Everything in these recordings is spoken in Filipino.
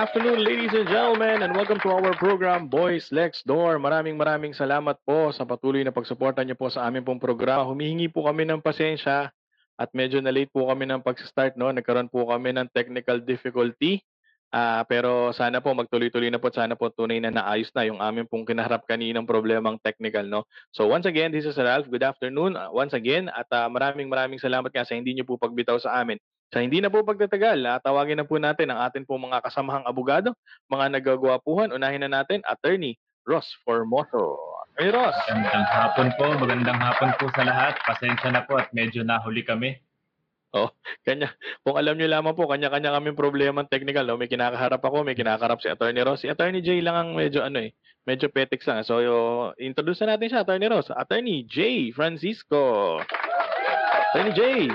afternoon, ladies and gentlemen, and welcome to our program, Boys Next Door. Maraming salamat po sa patuloy na pagsuporta niyo po sa aming pong programa. Humihingi po kami ng pasensya at medyo na-late po kami ng pag-start. No? Nagkaroon po kami ng technical difficulty. Pero sana po magtuloy-tuloy na po at sana po tunay na naayos na yung aming pong kinaharap kaninang problemang technical, no? So once again, this is Ralph. Good afternoon once again at maraming salamat nga sa hindi niyo po pagbitaw sa amin. Sa hindi na po pagtatagal, tawagin na po natin ang atin pong mga kasamahang abogado, mga nagagwapuhan. Unahin na natin, Attorney Ross Formoso. Hey Ross! Magandang hapon po sa lahat. Pasensya na po at medyo nahuli kami. Oh, kung alam niyo lamang po, kanya-kanya kaming problema technical. No? May kinakaharap ako, may kinakaharap si Attorney Ross. Si Attorney Jay lang ang medyo medyo petiks lang. So, introduce na natin siya, Attorney Ross. Attorney Jay Francisco. Attorney Jay.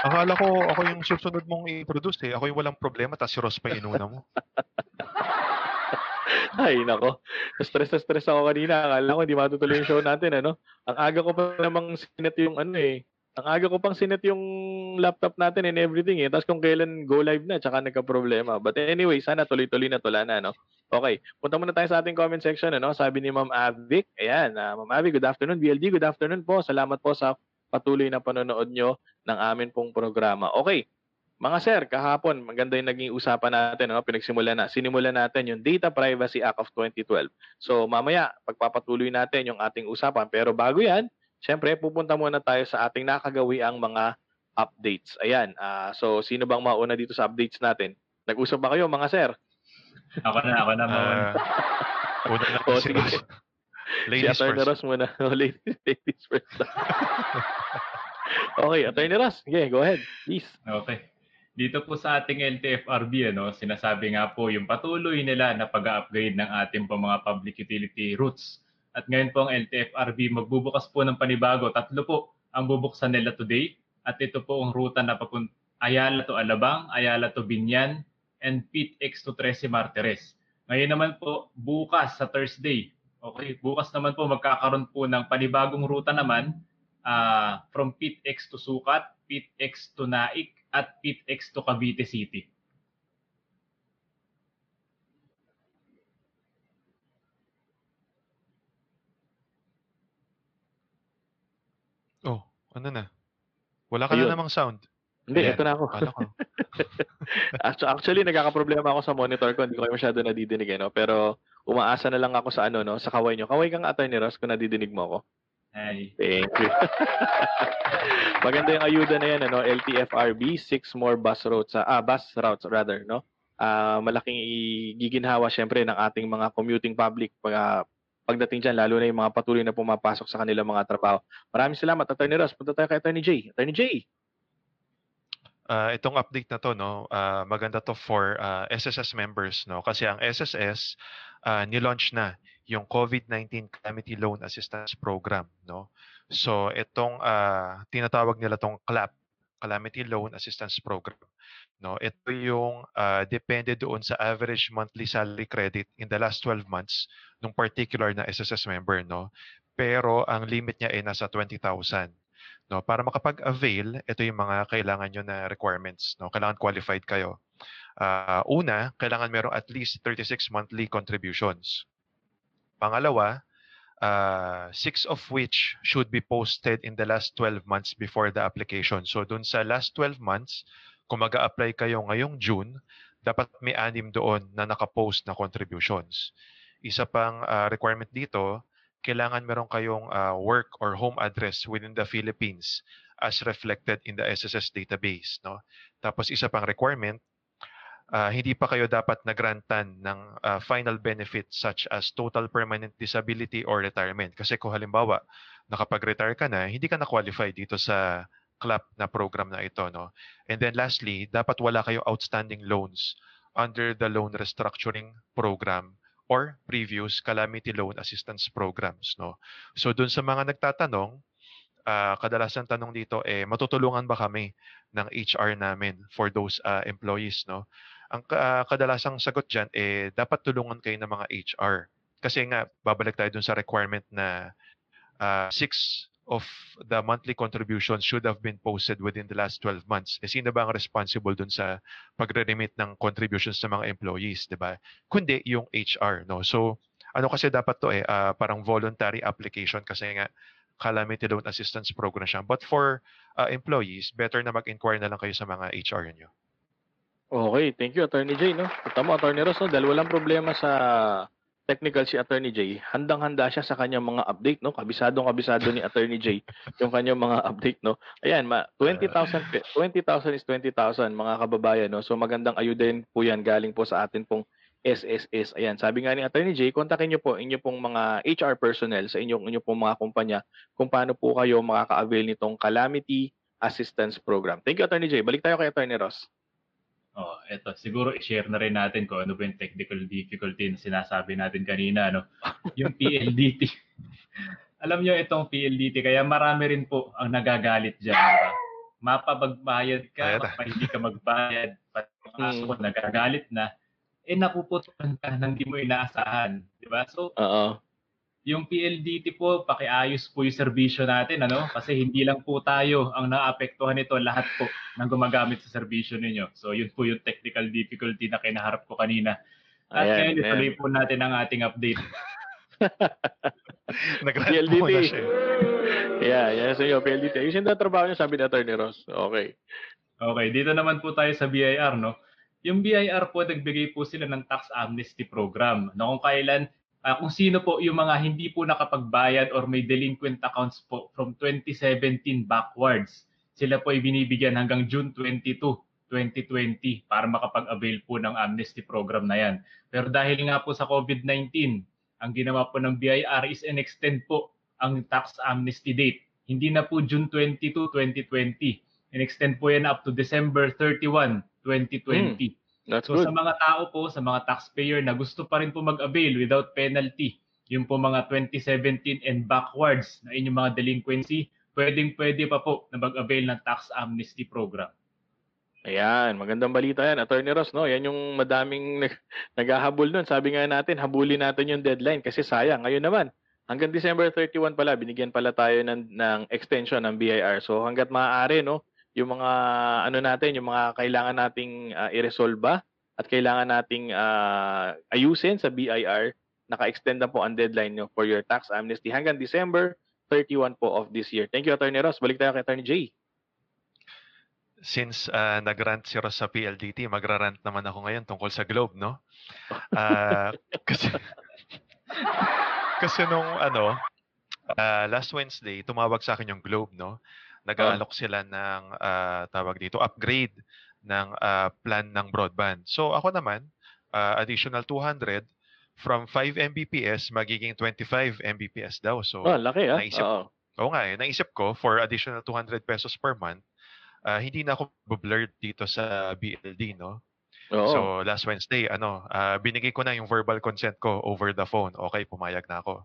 Akala ko ako yung susunod mong i-introduce eh. Ako yung walang problema, tapos si Ross pa inuna mo. Ay, nako. Stress na stress ako kanina. Akala ko hindi matutuloy yung show natin, ano? Ang aga ko pa namang sinet yung laptop natin and everything eh. Tapos kung kailan go live na, tsaka nagka-problema. But anyway, sana tuloy-tuloy na tula na, no? Okay, punta muna tayo sa ating comment section, ano? Sabi ni Ma'am Avic, ayan, Ma'am Avic, good afternoon. BLD, good afternoon po. Salamat po sa patuloy na panonood nyo ng amin pong programa. Okay, mga sir, kahapon, maganda yung naging usapan natin. Ano? Sinimulan natin yung Data Privacy Act of 2012. So mamaya, pagpapatuloy natin yung ating usapan. Pero bago yan, siyempre, pupunta muna tayo sa ating nakagawi ang mga updates. Ayan. So, sino bang mauna dito sa updates natin? Nag-usap ba kayo, mga sir? Ako na. Una na po si Ross. Ladies first. Si Atty. Ross muna. Ladies first. Okay, Atty. Ross. Okay, go ahead. Please. Okay. Dito po sa ating LTFRB, ano, sinasabi nga po yung patuloy nila na pag-upgrade ng ating po mga public utility routes. At ngayon po ang LTFRB magbubukas po ng panibago. 3 po ang bubuksan nila today. At ito po ang ruta na papunta Ayala to Alabang, Ayala to Binyan, and Pit X to Trece Martires. Ngayon naman po bukas sa Thursday. Okay, bukas naman po magkakaroon po ng panibagong ruta naman from Pit X to Sucat, Pit X to Naic, at Pit X to Cavite City. Oh, ano na? Wala ka na namang sound. Hindi, ito na ako. Actually, nagkakaproblema ako sa monitor ko. Hindi ko kayo masyado nadidinig. Eh, no? Pero umaasa na lang ako sa ano, no? Sa kaway nyo. Kaway kang Atty. Ross kung nadidinig mo ako. Hi. Thank you. Maganda yung ayuda na yan. Ano? LTFRB, 6 more bus routes. No? Malaking giginhawa syempre ng ating mga commuting public pagdating dyan, lalo na yung mga patuloy na pumapasok sa kanilang mga trabaho. Maraming salamat, Atty. Ross. Punta tayo kay Atty. Jay. Atty. Jay! Itong update na to, no, maganda to for SSS members, no, kasi ang SSS nilaunch na yung COVID-19 Calamity Loan Assistance Program, no. So itong tinatawag nila tong CLAP, Calamity Loan Assistance Program, no. Ito yung depende doon sa average monthly salary credit in the last 12 months ng particular na SSS member, no. Pero ang limit niya ay nasa 20,000. No, para makapag-avail, ito yung mga kailangan nyo na requirements. No? Kailangan qualified kayo. Una, kailangan merong at least 36 monthly contributions. Pangalawa, 6 of which should be posted in the last 12 months before the application. So dun sa last 12 months, kung mag-a-apply kayo ngayong June, dapat may 6 doon na nakapost na contributions. Isa pang requirement dito, kailangan meron kayong work or home address within the Philippines as reflected in the SSS database, no? Tapos isa pang requirement, hindi pa kayo dapat nagrantan ng final benefits such as total permanent disability or retirement. Kasi kung halimbawa, nakapag-retire ka na, hindi ka na-qualify dito sa CLAP na program na ito, no? And then lastly, dapat wala kayong outstanding loans under the loan restructuring program or previous calamity loan assistance programs, no? So doon sa mga nagtatanong, kadalasan tanong dito eh matutulungan ba kami ng HR namin for those employees, no? Ang kadalasang sagot diyan eh dapat tulungan kayo ng mga HR. Kasi nga babalik tayo doon sa requirement na 6 of the monthly contribution should have been posted within the last 12 months. Eh, sino ba ang responsible dun sa pagre-remit ng contributions sa mga employees, di ba? Kundi yung HR, no? So, ano kasi dapat to eh, parang voluntary application kasi nga Calamity Loan Assistance Program siya. But for employees, better na mag-inquire na lang kayo sa mga HR nyo. Okay, thank you, Attorney Jay. No? Kita mo, Attorney Ross, no? Dahil walang problema sa technical si Attorney Jay, handang-handa siya sa kanyang mga update. No? Kabisadong-kabisado ni Attorney Jay yung kanyang mga update. No? Ayan, 20,000 is 20,000, mga kababayan. No? So magandang ayuda din po yan galing po sa atin pong SSS. Ayan, sabi nga ni Attorney Jay, kontakin niyo po inyo pong mga HR personnel sa inyo pong mga kumpanya kung paano po kayo makaka-avail nitong Calamity Assistance Program. Thank you, Attorney Jay. Balik tayo kay Attorney Ross. Oh, eto, siguro i-share na rin natin kung ano ba yung technical difficulty na sinasabi natin kanina, no? Yung PLDT. Alam niyo itong PLDT, kaya marami rin po ang nagagalit diyan, diba? Mapapagbayad ka, hindi ka magbayad, pati mga kaso nagagalit na, eh napuputukan ka nang di mo inaasahan, di ba? So, yung PLDT po, pakiayos po yung serbisyo natin, ano? Kasi hindi lang po tayo ang naapektuhan nito, lahat po nang gumagamit sa serbisyo ninyo. So, yun po yung technical difficulty na kinaharap ko kanina. At ayan, kaya ituloy po natin ang ating update. PLDT. Po na siya. Yeah, so yung PLDT. Yung sindatrabaho niya, sabi ni Attorney Ross. Okay. Okay, dito naman po tayo sa BIR, no? Yung BIR po, nagbigay po sila ng tax amnesty program na kung kailan, kung sino po yung mga hindi po nakapagbayad or may delinquent accounts po from 2017 backwards, sila po ay binibigyan hanggang June 22, 2020 para makapag-avail po ng amnesty program na yan. Pero dahil nga po sa COVID-19, ang ginawa po ng BIR is in-extend po ang tax amnesty date. Hindi na po June 22, 2020. In-extend po yan up to December 31, 2020. So good. Sa mga tao po, sa mga taxpayer na gusto pa rin po mag-avail without penalty, yung po mga 2017 and backwards na inyong mga delinquency, pwedeng-pwede pa po na mag-avail ng tax amnesty program. Ayan, magandang balita yan, Attorney Ross, no? Yan yung madaming naghahabol nun. Sabi nga natin, habulin natin yung deadline kasi sayang. Ngayon naman, hanggang December 31 pala, binigyan pala tayo ng extension ng BIR. So hanggat maaari, no? Yung mga ano natin, yung mga kailangan nating i-resolve at kailangan nating ayusin sa BIR, naka-extend na po ang deadline nyo for your tax amnesty hanggang December 31 po of this year. Thank you, Attorney Ross. Balik tayo kay Attorney Jay. Since nag-rant si Ross sa PLDT, magra-rant naman ako ngayon tungkol sa Globe, no? Kasi nung ano, last Wednesday, tumawag sa akin yung Globe, no? Nag-aalok sila ng tawag dito, upgrade ng plan ng broadband. So ako naman, additional 200 from 5 Mbps magiging 25 Mbps daw. So laki, naisip, naisip ko for additional 200 pesos per month, hindi na ako blurred dito sa BLD, no? So last Wednesday, ano, binigay ko na yung verbal consent ko over the phone. Okay, pumayag na ako.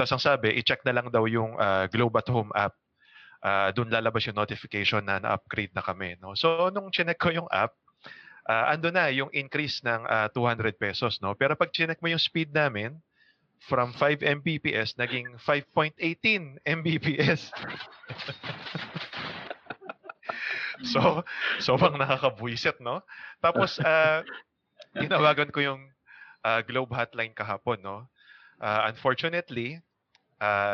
Tapos ang sabi, i-check na lang daw yung Globe at Home app. Doon lalabas yung notification na na-upgrade na kami, no? So nung chinek ko yung app, ando na yung increase ng 200 pesos, no? Pero pag chinek mo yung speed namin, from 5 Mbps naging 5.18 Mbps. so bang nakakabuisit, no? Tapos tinawagan ko yung Globe hotline kahapon, no? Unfortunately,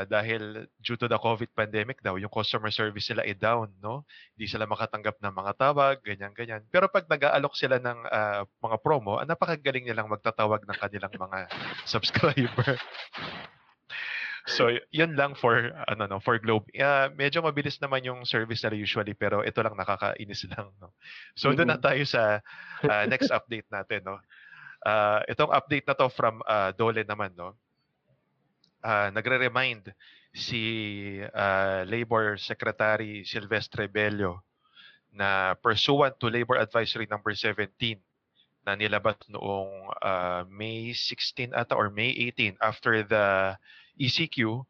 dahil due to the COVID pandemic daw, yung customer service sila ay down, no? Hindi sila makatanggap ng mga tawag, ganyan-ganyan. Pero pag nag-aalok sila ng mga promo, napakagaling nilang magtatawag ng kanilang mga subscriber. So, yun lang for, ano, no, for Globe. Medyo mabilis naman yung service nila usually, pero ito lang nakakainis lang, no? So, doon na tayo sa next update natin, no? Itong update na to from Dole naman, no? Nagre-remind si Labor Secretary Silvestre Bello na pursuant to Labor Advisory No. 17 na nilabas noong May 16 ata or May 18 after the ECQ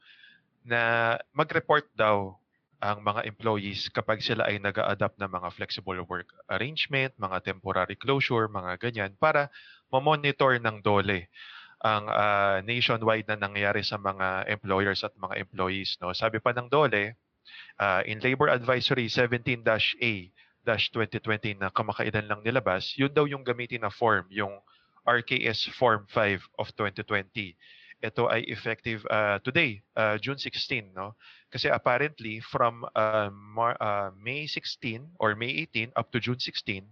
na mag-report daw ang mga employees kapag sila ay nag-a-adapt ng mga flexible work arrangement, mga temporary closure, mga ganyan para ma-monitor ng Dole ang nationwide na nangyayari sa mga employers at mga employees. No? Sabi pa ng Dole, in Labor Advisory 17-A-2020 na kamakailan lang nilabas, yun daw yung gamitin na form, yung RKS Form 5 of 2020. Ito ay effective today, June 16, no? Kasi apparently from May 16 or May 18 up to June 16,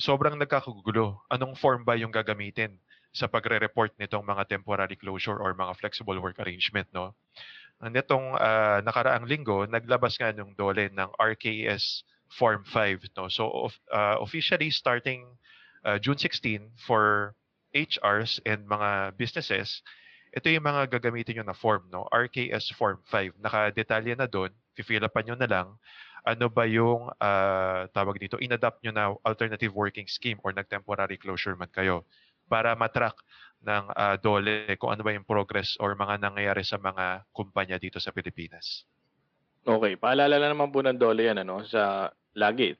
sobrang nagkagulo. Anong form ba yung gagamitin sa pagre-report nitong mga temporary closure or mga flexible work arrangement, no? Nitong nakaraang linggo, naglabas nga ng Dole ng RKS Form 5, no? So officially starting June 16 for HRs and mga businesses, ito yung mga gagamitin nyo na form, no? RKS Form 5. Nakadetalya na doon. Fill upan nyo na lang. Ano ba yung tawag dito? Inadapt nyo na alternative working scheme or nag-temporary closure man kayo para matrack ng Dole kung ano ba yung progress or mga nangyayari sa mga kumpanya dito sa Pilipinas. Okay. Paalala na naman po ng Dole yan, ano? Sa lagi.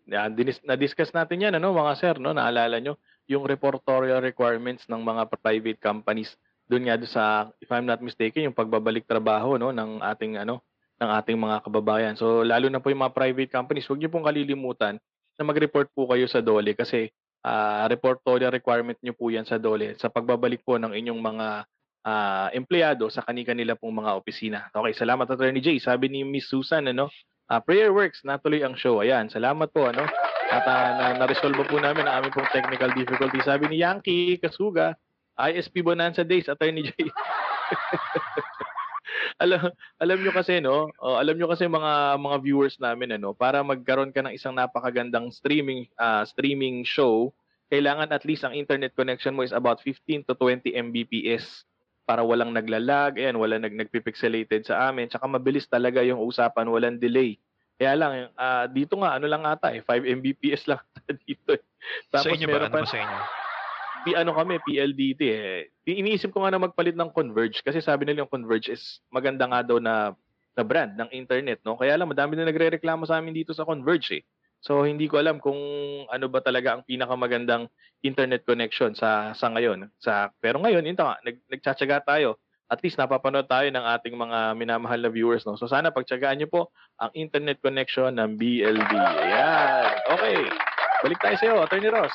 Na-discuss natin yan, ano, mga sir, no? Naalala nyo yung reportorial requirements ng mga private companies. Doon nga doon sa, if I'm not mistaken, yung pagbabalik trabaho, no, ng ating ng ating mga kababayan. So lalo na po yung mga private companies, huwag niyo pong kalilimutan na mag-report po kayo sa Dole kasi reportorial requirement niyo po yan sa Dole sa pagbabalik po ng inyong mga empleyado sa kani-kanila pong mga opisina. Okay, salamat Attorney Jay. Sabi ni Miss Susan, ano, prayer works, natuloy ang show. Ayan, salamat po, ano. At na-resolve po namin ang aming pong technical difficulty. Sabi ni Yankee Kasuga, ISP Bonanza Days, Attorney Jay. alam nyo kasi, no? Alam nyo kasi mga viewers namin, ano? Para magkaroon ka ng isang napakagandang streaming show, kailangan at least ang internet connection mo is about 15 to 20 Mbps para walang naglalag, ayan, walang nagpipixelated sa amin, tsaka mabilis talaga yung usapan, walang delay. Kaya lang, dito nga, ano lang ata eh, 5 Mbps lang dito eh. Tapos, sa inyo ba? Ano ba sa inyo? PLDT eh. Iniisip ko nga na magpalit ng Converge kasi sabi nila yung Converge is maganda nga daw na brand ng internet, no? Kaya lang, madami na nagrereklamo sa amin dito sa Converge eh. So, hindi ko alam kung ano ba talaga ang pinakamagandang internet connection sa ngayon. Pero ngayon, ito nga, nagtsatsaga tayo. At least, napapanood tayo ng ating mga minamahal na viewers, no? So, sana pagtsagaan nyo po ang internet connection ng BLD. Ayan. Okay. Balik tayo sa iyo, Attorney Ross.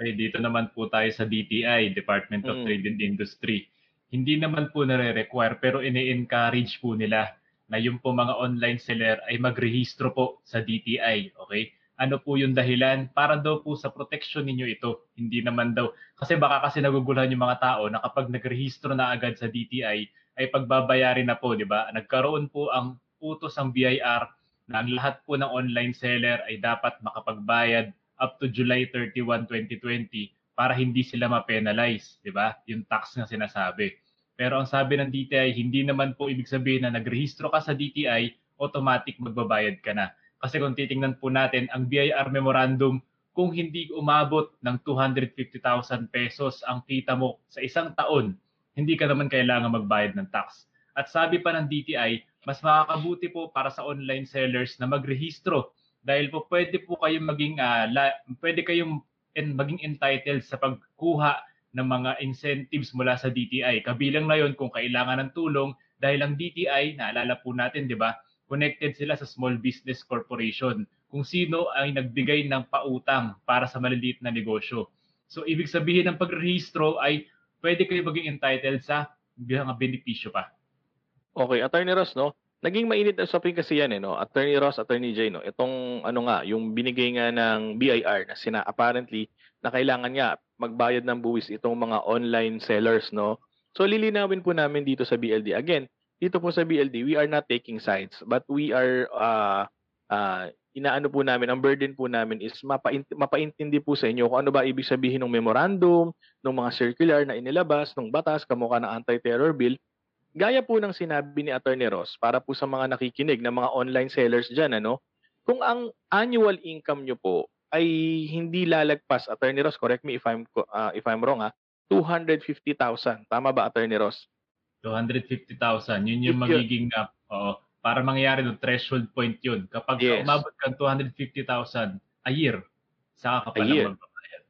Okay, dito naman po tayo sa DTI, Department of Trade and Industry. Hindi naman po nare-require pero ini-encourage po nila na yung po mga online seller ay magrehistro po sa DTI. Okay? Ano po yung dahilan? Para daw po sa protection ninyo ito. Hindi naman daw. Kasi baka kasi naguguluhan yung mga tao na kapag nagrehistro na agad sa DTI ay pagbabayarin na po, di ba? Nagkaroon po ang utos ng BIR na ang lahat po ng online seller ay dapat makapagbayad up to July 31, 2020 para hindi sila ma-penalize, di ba? Yung tax na sinasabi. Pero ang sabi ng DTI, hindi naman po ibig sabihin na nagrehistro ka sa DTI, automatic magbabayad ka na. Kasi kung titingnan po natin, ang BIR memorandum, kung hindi umabot ng 250,000 pesos ang kita mo sa isang taon, hindi ka naman kailangan magbayad ng tax. At sabi pa ng DTI, mas makakabuti po para sa online sellers na magrehistro. Dahil po pwede po kayong maging maging entitled sa pagkuha ng mga incentives mula sa DTI. Kabilang na 'yon kung kailangan ng tulong dahil ang DTI, naalala po natin, 'di ba? Connected sila sa Small Business Corporation. Kung sino ay nagbigay ng pautang para sa maliliit na negosyo. So ibig sabihin ng pagrehistro ay pwede kayong maging entitled sa mga benepisyo pa. Okay, Attorney Ross, no? Naging mainit na usapin kasi yan, eh, no? Attorney Ross, Attorney Jay, no? Itong ano nga, yung binigay nga ng BIR na apparently na kailangan nga magbayad ng buwis itong mga online sellers, no? So lilinawin po namin dito sa BLD. Again, dito po sa BLD, we are not taking sides but we are inaano po namin, ang burden po namin is mapaintindi po sa inyo kung ano ba ibig sabihin ng memorandum, ng mga circular na inilabas, ng batas, kamukha ng anti-terror bill. Gaya po ng sinabi ni Attorney Ross, para po sa mga nakikinig na mga online sellers dyan, ano, kung ang annual income nyo po ay hindi lalagpas, Attorney Ross, correct me if I'm wrong, ha, 250,000. Tama ba, Attorney Ross? 250,000. Yun yung magiging, para mangyari ng threshold point yun. Kapag umabot kang 250,000 a year, saka ka pa lang magbabayad.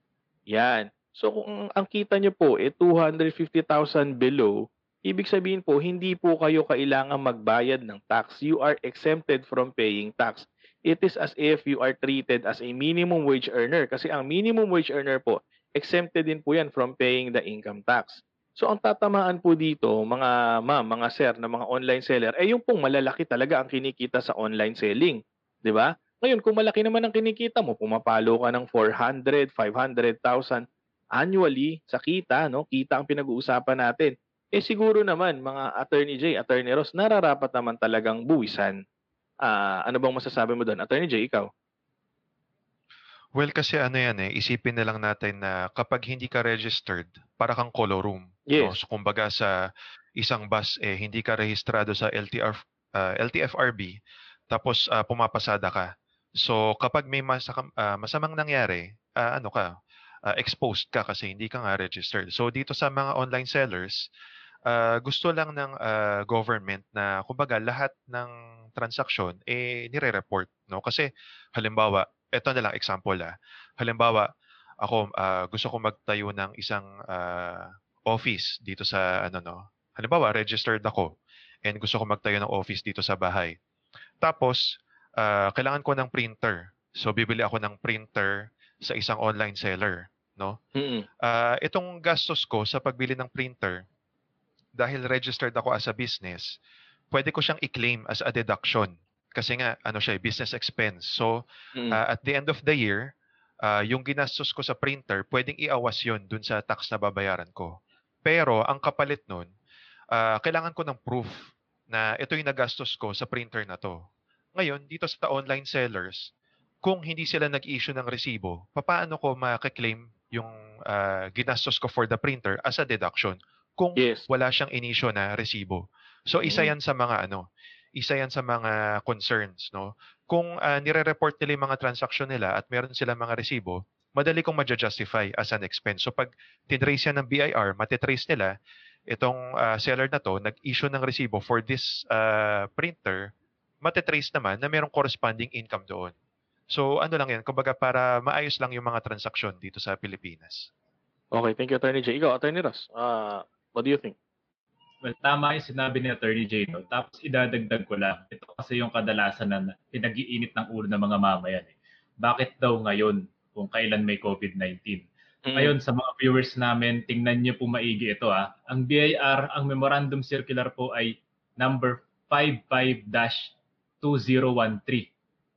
Yan. So kung ang kita nyo po ay 250,000 below, ibig sabihin po hindi po kayo kailangan magbayad ng tax. You are exempted from paying tax. It is as if you are treated as a minimum wage earner kasi ang minimum wage earner po, exempted din po yan from paying the income tax. So ang tatamaan po dito mga ma'am, mga sir na mga online seller ay yung pong malalaki talaga ang kinikita sa online selling. 'Di ba? Ngayon kung malaki naman ang kinikita mo, pumapalo ka ng 400, 500,000 annually sa kita, no? Kita ang pinag-uusapan natin. Eh siguro naman mga Attorney Jay, Attorney Ross, nararapat naman talagang buwisan. Ano bang masasabi mo doon? Attorney Jay, ikaw? Well, kasi ano yan eh, isipin na lang natin na kapag hindi ka registered, para kang colorum. Yes. No? So kumbaga sa isang bus eh hindi ka rehistrado sa LTFRB, tapos pumapasada ka. So kapag may masamang nangyari, ano ka? Exposed ka kasi hindi ka nga registered. So dito sa mga online sellers, gusto lang ng government na kumbaga lahat ng transaksyon eh nire-report, no? Kasi halimbawa, eto na lang example ah. Halimbawa, ako gusto kong magtayo ng isang office dito sa ano no. Halimbawa, registered ako and gusto kong magtayo ng office dito sa bahay. Tapos, kailangan ko ng printer. So bibili ako ng printer sa isang online seller, no? Itong gastos ko sa pagbili ng printer, dahil registered ako as a business, pwede ko siyang i-claim as a deduction kasi nga ano siya, business expense. So at the end of the year, yung ginastos ko sa printer, pwedeng iawas 'yon dun sa tax na babayaran ko. Pero ang kapalit nun, kailangan ko ng proof na ito yung nagastos ko sa printer na to. Ngayon, dito sa online sellers, kung hindi sila nag-issue ng resibo, paano ko maka-claim yung ginastos ko for the printer as a deduction kung wala siyang in-issue na resibo? So isa yan sa mga ano, isa yan sa mga concerns, no? Kung nire-report nila yung mga transaction nila at meron sila mga resibo, madali kong ma-justify as an expense. So pag tinrace yan ng BIR, matitrace nila itong seller na to, nag-issue ng resibo for this printer, matitrace naman na merong corresponding income doon. So ano lang yan, kumbaga para maayos lang yung mga transaksyon dito sa Pilipinas. Okay, thank you Attorney Jay. Ikaw, Attorney Ross, what do you think? Well, tama yung sinabi ni Attorney Jay. No? Tapos idadagdag ko lang, ito kasi yung kadalasan na pinag-iinit ng ulo ng mga mamayan. Eh. Bakit daw ngayon kung kailan may COVID-19? Ngayon sa mga viewers namin, tingnan nyo po maigi ito. Ah. Ang BIR, ang Memorandum Circular po ay number 55-2013.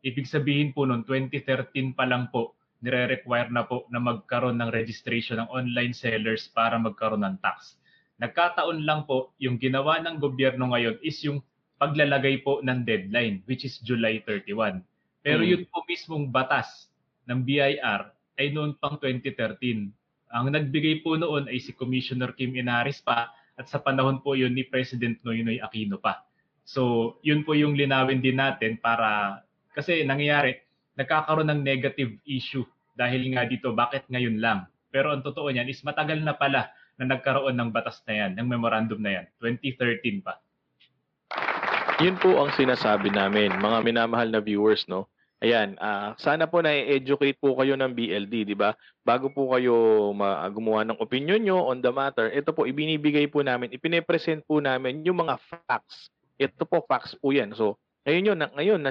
Ibig sabihin po noong 2013 pa lang po, nire-require na po na magkaroon ng registration ng online sellers para magkaroon ng tax. Nagkataon lang po, yung ginawa ng gobyerno ngayon is yung paglalagay po ng deadline, which is July 31. Pero yun po mismong batas ng BIR ay noon pang 2013. Ang nagbigay po noon ay si Commissioner Kim Inaris pa at sa panahon po yun ni President Noynoy Aquino pa. So yun po yung linawin din natin para... Kasi nangyayari, nagkakaroon ng negative issue dahil nga dito, bakit ngayon lang? Pero ang totoo niyan is matagal na pala na nagkaroon ng batas na yan, ng memorandum na yan, 2013 pa. Yun po ang sinasabi namin, mga minamahal na viewers, no? Ayan, sana po na-educate po kayo ng BLD, di ba? Bago po kayo gumawa ng opinion nyo on the matter, ito po, ibinibigay po namin, ipinipresent po namin yung mga facts. Ito po, facts po yan. So, Ngayon,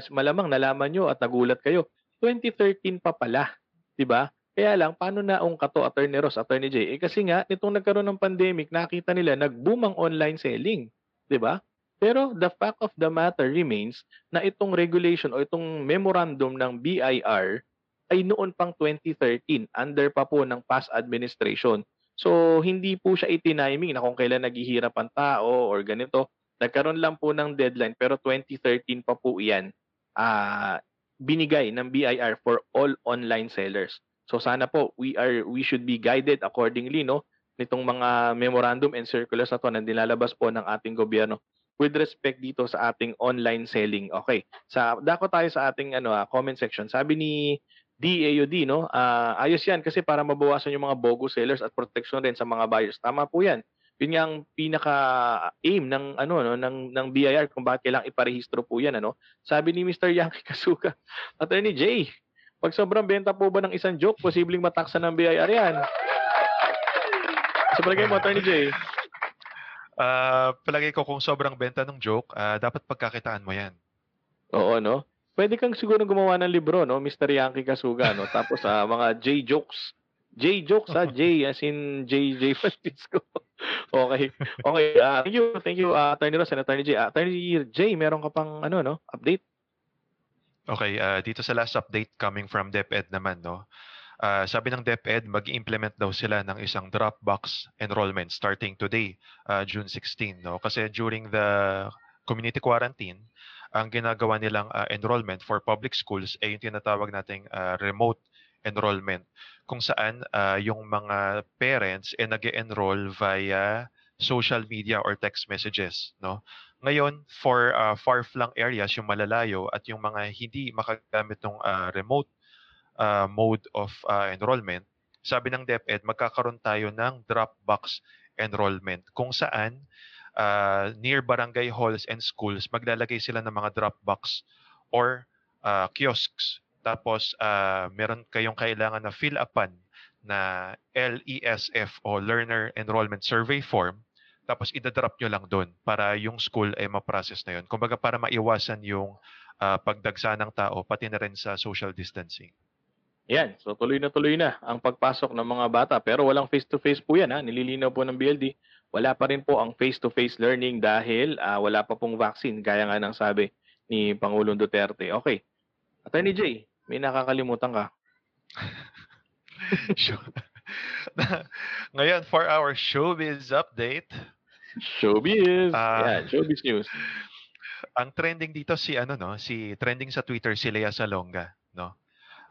malamang nalaman nyo at nagulat kayo. 2013 pa pala, di ba? Kaya lang, paano naong kato, Attorney Ross, Attorney Jay? Eh kasi nga, nitong nagkaroon ng pandemic, nakita nila nag-boom ang online selling, di ba? Pero the fact of the matter remains na itong regulation o itong memorandum ng BIR ay noon pang 2013, under pa po ng past administration. So, hindi po siya itiniming na kung kailan naghihirap ang tao or ganito. Nagkaroon lang po ng deadline pero 2013 pa po iyan binigay ng BIR for all online sellers. So sana po we should be guided accordingly, no, nitong mga memorandum and circulars na to na nilalabas po ng ating gobyerno with respect dito sa ating online selling. Okay. Sa dako tayo sa ating comment section. Sabi ni DAOD, no, ayos 'yan kasi para mabawasan yung mga bogo sellers at protection rin sa mga buyers. Tama po 'yan. Yun nga ang pinaka-aim ng ng BIR kung bakit kailangang iparehistro po 'yan, ano. Sabi ni Mr. Yankee Kasuga, Attorney Jay, pag sobrang benta po ba ng isang joke, posibleng mataksan ng BIR 'yan. So palagay mo, Attorney Jay? Palagay ko kung sobrang benta ng joke, dapat pagkakitaan mo yan. Oo, no? Pwede kang siguro gumawa ng libro, no? Mr. Yankee Kasuga, no? Tapos mga J-jokes. J-jokes, ha? J, as in J.J. Francisco. Okay. Okay. Thank you, Attorney Ross and Attorney Jay. Attorney Jay, meron ka pang ano, no? Update? Okay. Dito sa last update coming from DepEd naman, no? Sabi ng DepEd, mag-implement daw sila ng isang Dropbox enrollment starting today, June 16. No? Kasi during the community quarantine, ang ginagawa nilang enrollment for public schools ay yung tinatawag nating remote enrollment, kung saan yung mga parents ay nag-enroll via social media or text messages. No? Ngayon, for far-flung areas, yung malalayo at yung mga hindi makagamit ng remote mode of enrollment, sabi ng DepEd, magkakaroon tayo ng Dropbox enrollment kung saan near barangay halls and schools, maglalagay sila ng mga Dropbox or kiosks. Tapos, meron kayong kailangan na fill upan na LESF o Learner Enrollment Survey Form. Tapos, idadrop nyo lang doon para yung school ay ma-process na yun. Kumbaga, para maiwasan yung pagdagsa ng tao, pati na rin sa social distancing. Yan. So, tuloy na ang pagpasok ng mga bata. Pero walang face-to-face po yan. Ha? Nililinaw po ng BLD. Wala pa rin po ang face-to-face learning dahil wala pa pong vaccine. Gaya nga ng sabi ni Pangulong Duterte. Okay. Attorney Jay, may nakakalimutan ka. Ngayon, for our showbiz update. Showbiz. Showbiz news. Ang trending dito si ano, no? Si trending sa Twitter si Lea Salonga, no?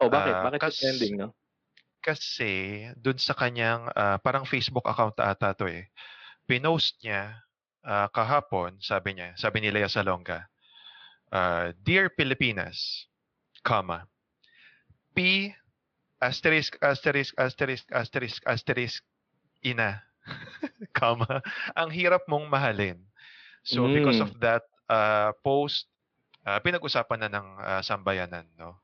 Oh, bakit? Bakit si trending, no? Kasi dun sa kanyang parang Facebook account ata to eh. Pinost niya kahapon, sabi ni Lea Salonga, Dear Pilipinas, comma, P asterisk asterisk asterisk asterisk asterisk ina, comma, ang hirap mong mahalin. So because of that post, pinag-usapan na ng sambayanan, no?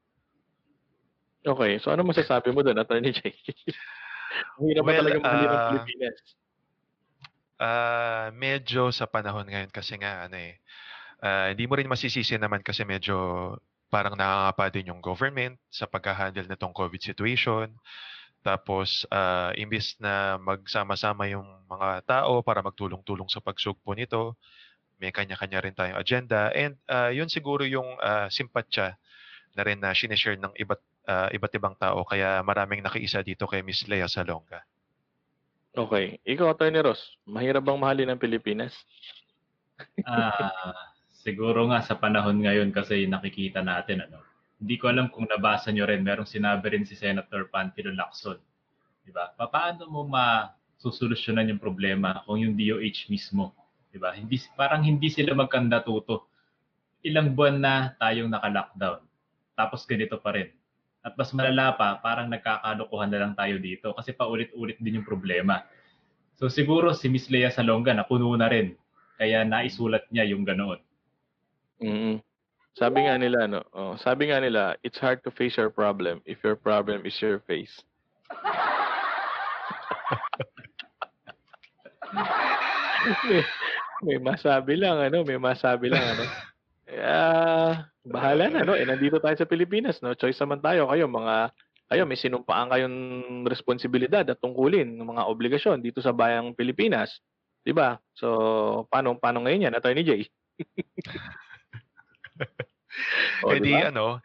Okay, so ano masasabi mo doon, Attorney Jay? Hirap ba talaga mahalin ang Pilipinas? Medyo sa panahon ngayon kasi nga ano eh, hindi mo rin masisisi naman kasi medyo parang nakakapa din yung government sa pagka-handle na tong COVID situation. Tapos, imbis na magsama-sama yung mga tao para magtulong-tulong sa pagsugpo nito, may kanya-kanya rin tayong agenda. And yun siguro yung simpatsya na rin na sinishare ng iba't ibang tao. Kaya maraming nakiisa dito kay Ms. Lea Salonga. Okay. Ikaw, Atty. Ross, mahirap bang mahalin ang Pilipinas? Siguro nga sa panahon ngayon kasi nakikita natin, ano. Hindi ko alam kung nabasa nyo rin, merong sinabi rin si Senator Panfilo Lacson, di ba? Paano mo masusolusyonan yung problema kung yung DOH mismo, di ba? Hindi, parang hindi sila magkandatuto. Ilang buwan na tayong naka-lockdown. Tapos ganito pa rin. At mas malala pa, parang nagkakalukuhan na lang tayo dito kasi paulit-ulit din yung problema. So siguro si Ms. Lea Salonga napuno na rin. Kaya naisulat niya yung ganoon. Sabi nga nila, no? Oh, sabi nga nila, it's hard to face your problem if your problem is your face. may masabi lang, ano? May masabi lang, ano? Bahala na, no? Eh, nandito tayo sa Pilipinas, no? Choice naman tayo. Kayo, may sinumpaan kayong responsibilidad at tungkulin, mga obligasyon dito sa bayang Pilipinas. Diba? So, paano ngayon yan? Attorney Jay? Hindi, diba?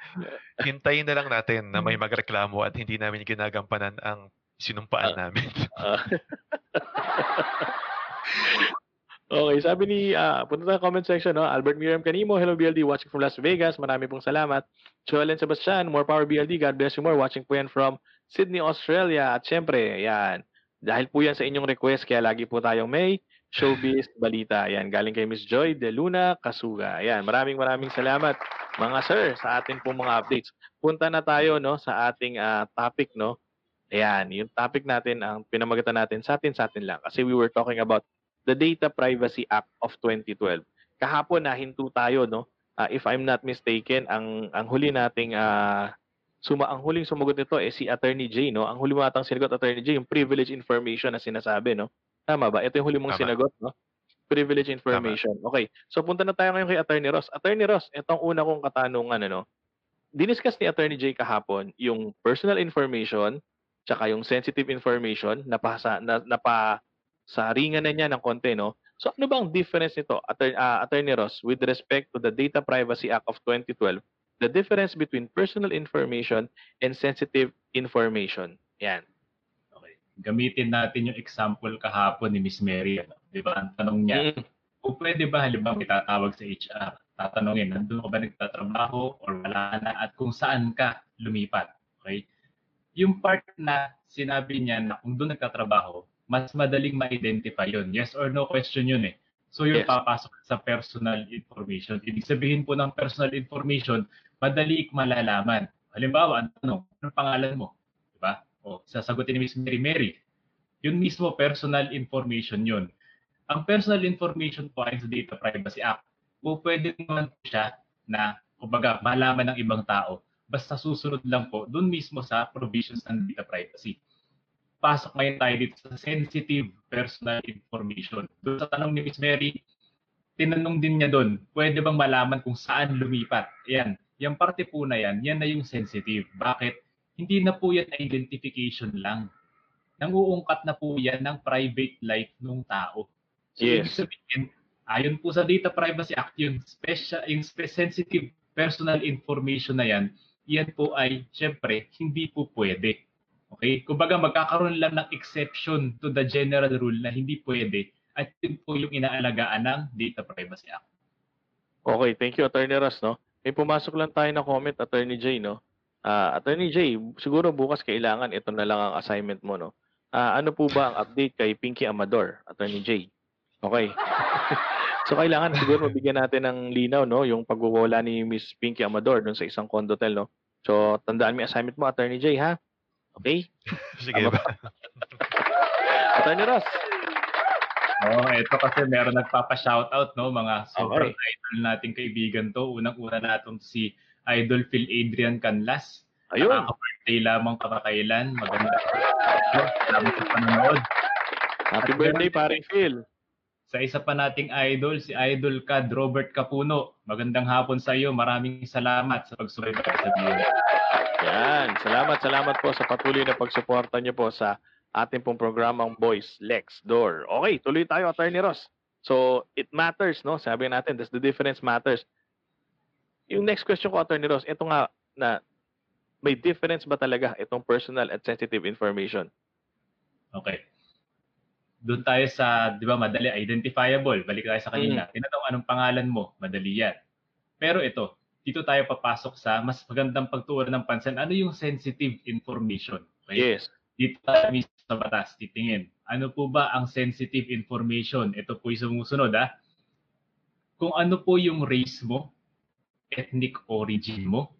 Hintayin na lang natin na may magreklamo at hindi namin ginagampanan ang sinumpaan namin. Okay, sabi ni, punta tayo comment section, no? Albert Miriam Canimo, hello BLD, watching from Las Vegas, marami pong salamat. Joellen Sebastian, more power BLD, God bless you more, watching po yan from Sydney, Australia. At syempre, yan, dahil po yan sa inyong request, kaya lagi po tayong may showbiz balita. Yan, galing kay Ms. Joy De Luna Kasuga. Yan, maraming salamat mga sir sa ating po mga updates. Punta na tayo, no, sa ating topic, no. Ayan, yung topic natin, ang pinamagatan natin sa atin lang kasi we were talking about the Data Privacy Act of 2012. Kahapon nahinto tayo, no. If I'm not mistaken, ang huli nating ang huling sumugot nito eh si Attorney Jay, no? Ang huling matang sinagot, Attorney Jay, yung privilege information na sinasabi, no? Tama ba? Ito yung huling mong sinagot, no? Privilege information. Tama. Okay. So, punta na tayo ngayon kay Attorney Ross. Attorney Ross, itong una kong katanungan, ano? Diniscuss ni Attorney Jay kahapon yung personal information tsaka yung sensitive information na napasaringan na niya ng konti, no? So, ano bang difference nito, Attorney Ross, with respect to the Data Privacy Act of 2012? The difference between personal information and sensitive information. Yan. Okay. Gamitin natin yung example kahapon ni Miss Mary. Ano? Di ba? Ang tanong niya, kung pwede ba halimbawa may tatawag sa HR, tatanungin, nandun ka ba nagtatrabaho or wala na at kung saan ka lumipat. Okay? Yung part na sinabi niya na kung doon nagtatrabaho, mas madaling ma-identify yun. Yes or no question yun eh. So yun papasok sa personal information. Ibig sabihin po ng personal information, madali malalaman. Halimbawa, ang tanong, anong pangalan mo? Diba? O, sasagutin ni Miss Mary Mary. Yun mismo, personal information yun. Ang personal information po ay sa Data Privacy Act. O pwede naman po siya na, kumbaga, malaman ng ibang tao. Basta susunod lang po, dun mismo sa provisions ng data privacy. Pasok ngayon tayo dito sa sensitive personal information. Doon sa tanong ni Ms. Mary, tinanong din niya doon, pwede bang malaman kung saan lumipat? Ayan, yung parte po na yan, yan na yung sensitive. Bakit? Hindi na po yan identification lang. Nanguungkat na po yan ng private life ng tao. So, ibig sabihin, ayon po sa Data Privacy Act, yung sensitive personal information na yan, yan po ay, syempre, hindi po pwede. Okay? Kumbaga magkakaroon lang ng exception to the general rule na hindi pwede at yun po yung inaalagaan ng Data Privacy Act. Okay, thank you Attorney Ross, no? May pumasok lang tayo na comment Attorney Jay, no? Attorney Jay, siguro bukas kailangan ito na lang ang assignment mo, no? Ano po ba ang update kay Pinky Amador, Attorney Jay? Okay. So kailangan siguro mabigyan natin ng linaw, no? Yung pagwawala ni Miss Pinky Amador doon sa isang condotel, no? So tandaan mo assignment mo Attorney Jay, ha? Okay? Sige ba? Attorney Ross. Oh, ito kasi meron nagpapa-shoutout, no? Mga super idol nating kaibigan to. Unang-una natin si Idol Phil Adrian Canlas. Ayun. Nakaka-birthday lamang kamakailan. Maganda. Salamat sa panonood. Happy birthday, pare Phil. Sa isa pa nating idol, si Idol Cad Robert Capuno. Magandang hapon sa iyo. Maraming salamat sa pagsubaybay sa video. Yan. Salamat po sa patuloy na pagsuporta niyo po sa ating pong programang Boys Lex Door. Okay, tuloy tayo Attorney Ross. So, it matters, no? Sabi natin, does the difference matters? Yung next question ko Attorney Ross, ito nga na may difference ba talaga itong personal at sensitive information? Okay. Doon tayo sa, di ba, madali, identifiable. Balik tayo sa kanina. Tinatawag anong pangalan mo, madali yan. Pero ito, dito tayo papasok sa mas magandang pagtuunan ng pansin. Ano yung sensitive information? Okay? Yes. Dito tayo mismo sa batas, titingin. Ano po ba ang sensitive information? Ito po yung sumusunod, ha? Kung ano po yung race mo, ethnic origin mo,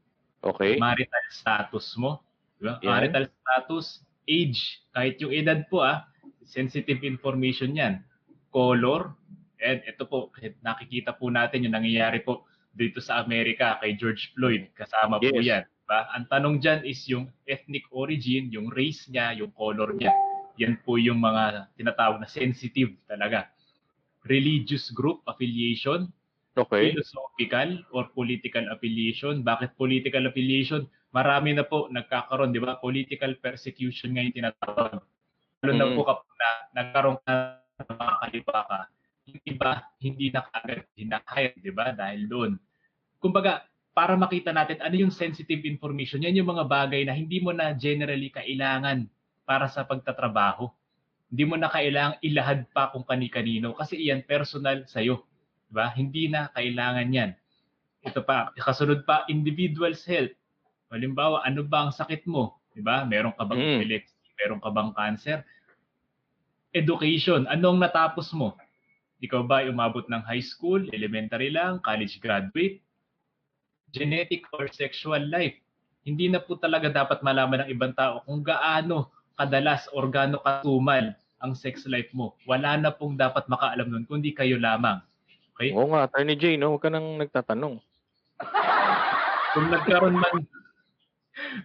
marital status mo, di ba? Marital status, age, kahit yung edad po, ha? Sensitive information yan. Color, and ito po, nakikita po natin yung nangyayari po dito sa Amerika kay George Floyd. Kasama po yan. Diba? Ang tanong dyan is yung ethnic origin, yung race niya, yung color niya. Yan po yung mga tinatawag na sensitive talaga. Religious group affiliation, philosophical or political affiliation. Bakit political affiliation? Marami na po nagkakaroon, di ba? Political persecution ngayon tinatawag. Lalo na po kapag nagkaroon ka ng mga kaliwa ka, yung iba hindi na kaagad hinahire, di ba? Dahil doon. Kumbaga, para makita natin ano yung sensitive information, yan yung mga bagay na hindi mo na generally kailangan para sa pagtatrabaho. Hindi mo na kailangang ilahad pa kung kani-kanino kasi iyan personal sa'yo. Di ba? Hindi na kailangan yan. Ito pa, kasunod pa, individual's health. Halimbawa, ano ba ang sakit mo? Di ba? Meron ka bang epilepsy? Meron ka bang cancer? Education, anong natapos mo? Ikaw ba umabot ng high school, elementary lang, college graduate? Genetic or sexual life. Hindi na po talaga dapat malaman ng ibang tao kung gaano kadalas or gaano katumal ang sex life mo. Wala na pong dapat makaalam nun, kundi kayo lamang. Okay? Oo nga, Attorney Jay, no? Huwag ka nang nagtatanong. Kung nagkaroon man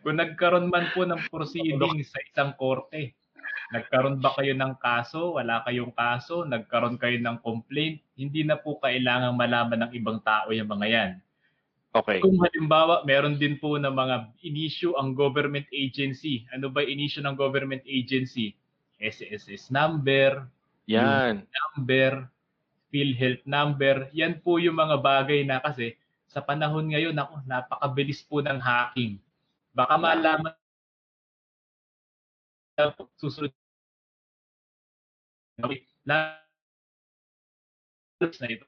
Kung nagkaroon man po ng proceeding sa isang korte, nagkaroon ba kayo ng kaso, wala kayong kaso, nagkaroon kayo ng complaint, hindi na po kailangang malaman ng ibang tao yung mga yan. Okay. Kung halimbawa, meron din po na mga in-issue ang government agency. Ano ba in-issue ng government agency? SSS number, yan. Number, PhilHealth number. Yan po yung mga bagay na kasi sa panahon ngayon, ako, napakabilis po ng hacking. Baka malaman na susunod na ito.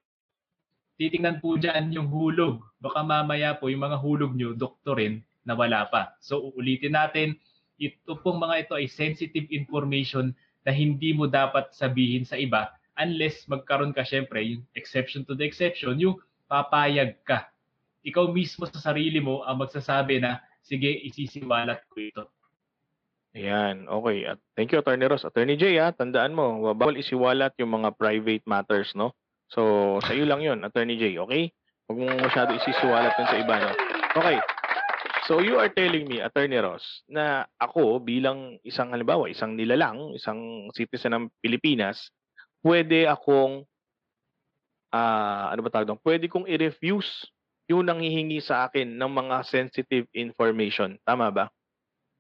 Titingnan po dyan yung hulog. Baka mamaya po yung mga hulog nyo, doktorin, na wala pa. So uulitin natin, ito pong mga ito ay sensitive information na hindi mo dapat sabihin sa iba unless magkaroon ka syempre, yung exception to the exception, yung papayag ka. Ikaw mismo sa sarili mo ang magsasabi na, sige, isisiwalat ko ito. Ayan, okay. At thank you, Attorney Ross. Attorney Jay, ha, tandaan mo, bawal isiwalat yung mga private matters, no? So, sa iyo lang yun, Attorney Jay, okay? Huwag mong masyado isisiwalat yun sa iba, no? Okay. So, you are telling me, Attorney Ross, na ako bilang isang, halimbawa, isang nilalang, isang citizen ng Pilipinas, pwede akong, ano ba tawag doon? Pwede kong i-refuse yung nanghihingi sa akin ng mga sensitive information. Tama ba?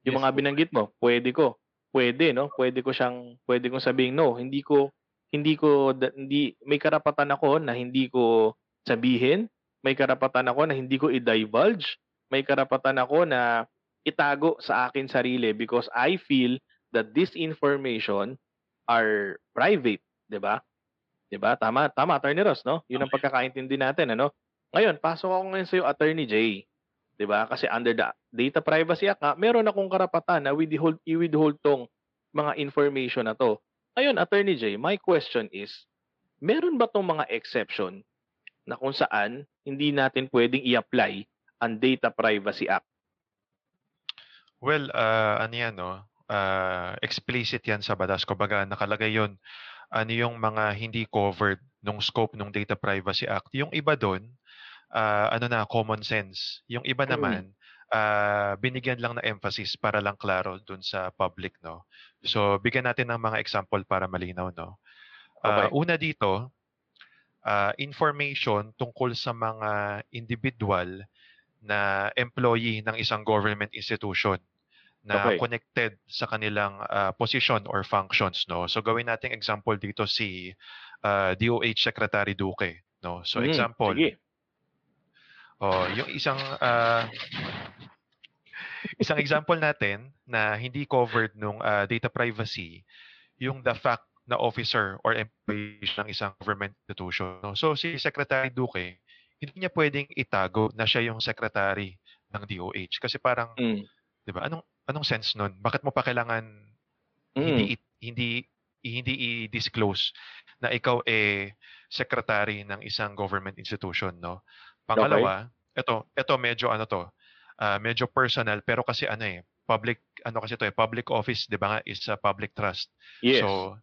Yung yes, mga binanggit mo, pwede ko. Pwede, no? Pwede ko siyang, pwede kong sabing, no, hindi ko, may karapatan ako na hindi ko sabihin, may karapatan ako na hindi ko i-divulge, may karapatan ako na itago sa akin sarili because I feel that this information are private, 'di ba? 'Di ba? Tama, tama, Attorney Ross, no? 'Yun ang pagkakaintindi natin, ano? Ngayon, pasok ako ngayon sa iyo, Attorney Jay. 'Di ba? Kasi under the Data Privacy Act, nga, meron akong karapatan na i-withhold tong mga information na 'to. Ayun, Attorney Jay, my question is, meron ba itong mga exception na kung saan hindi natin pwedeng i-apply ang Data Privacy Act? Well, ano yan, no? Explicit yan sa batas. Kumbaga, nakalagay yun. Ano yung mga hindi covered nung scope ng Data Privacy Act? Yung iba doon, ano na, common sense. Yung iba naman, binigyan lang na emphasis para lang klaro dun sa public, no? So, bigyan natin ng mga example para malinaw, no? Okay. Una dito, information tungkol sa mga individual na employee ng isang government institution na okay, connected sa kanilang position or functions, no? So, gawin natin example dito si DOH Secretary Duque, no? So, example, yung isang example natin na hindi covered nung data privacy, yung the fact na officer or employee ng isang government institution. No? So si Secretary Duque, hindi niya pwedeng itago na siya yung secretary ng DOH kasi parang 'di ba? Anong sense nun? Bakit mo pa kailangan hindi i-disclose na ikaw eh secretary ng isang government institution, no? Pangalawa, ito medyo ano to, medyo personal pero kasi ano eh, public, ano kasi to eh, public office, 'di ba nga, is a public trust. Yes. So,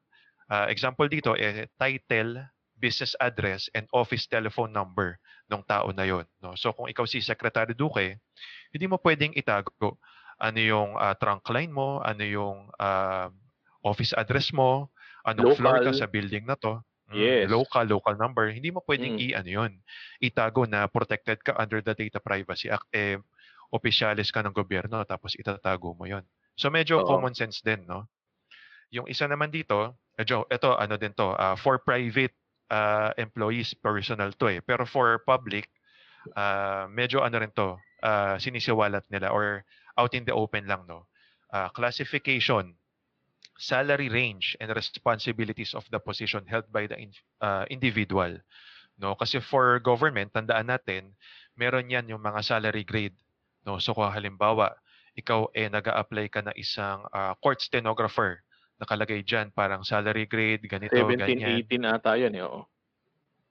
example dito eh, title, business address and office telephone number ng tao na 'yon, no? So, kung ikaw si Secretary Duque, hindi mo pwedeng itago ano yung trunk line mo, ano yung office address mo, anong floor ka sa building na to. Yes. Local number. Hindi mo pwedeng i-ano yun, itago na protected ka under the Data Privacy Act. Eh, opisyalis ka ng gobyerno tapos itatago mo yun. So medyo common sense din, no? Yung isa naman dito, ito ano din to, for private employees, personal to eh. Pero for public, medyo ano rin to, sinisiwalat nila or out in the open lang, no? Classification, salary range and responsibilities of the position held by the individual, no? Kasi for government, tandaan natin, meron yan yung mga salary grade, no? So kung halimbawa ikaw eh nag-a-apply ka na isang court stenographer, nakalagay diyan parang salary grade ganito, 17, ganyan, 18 ata yun,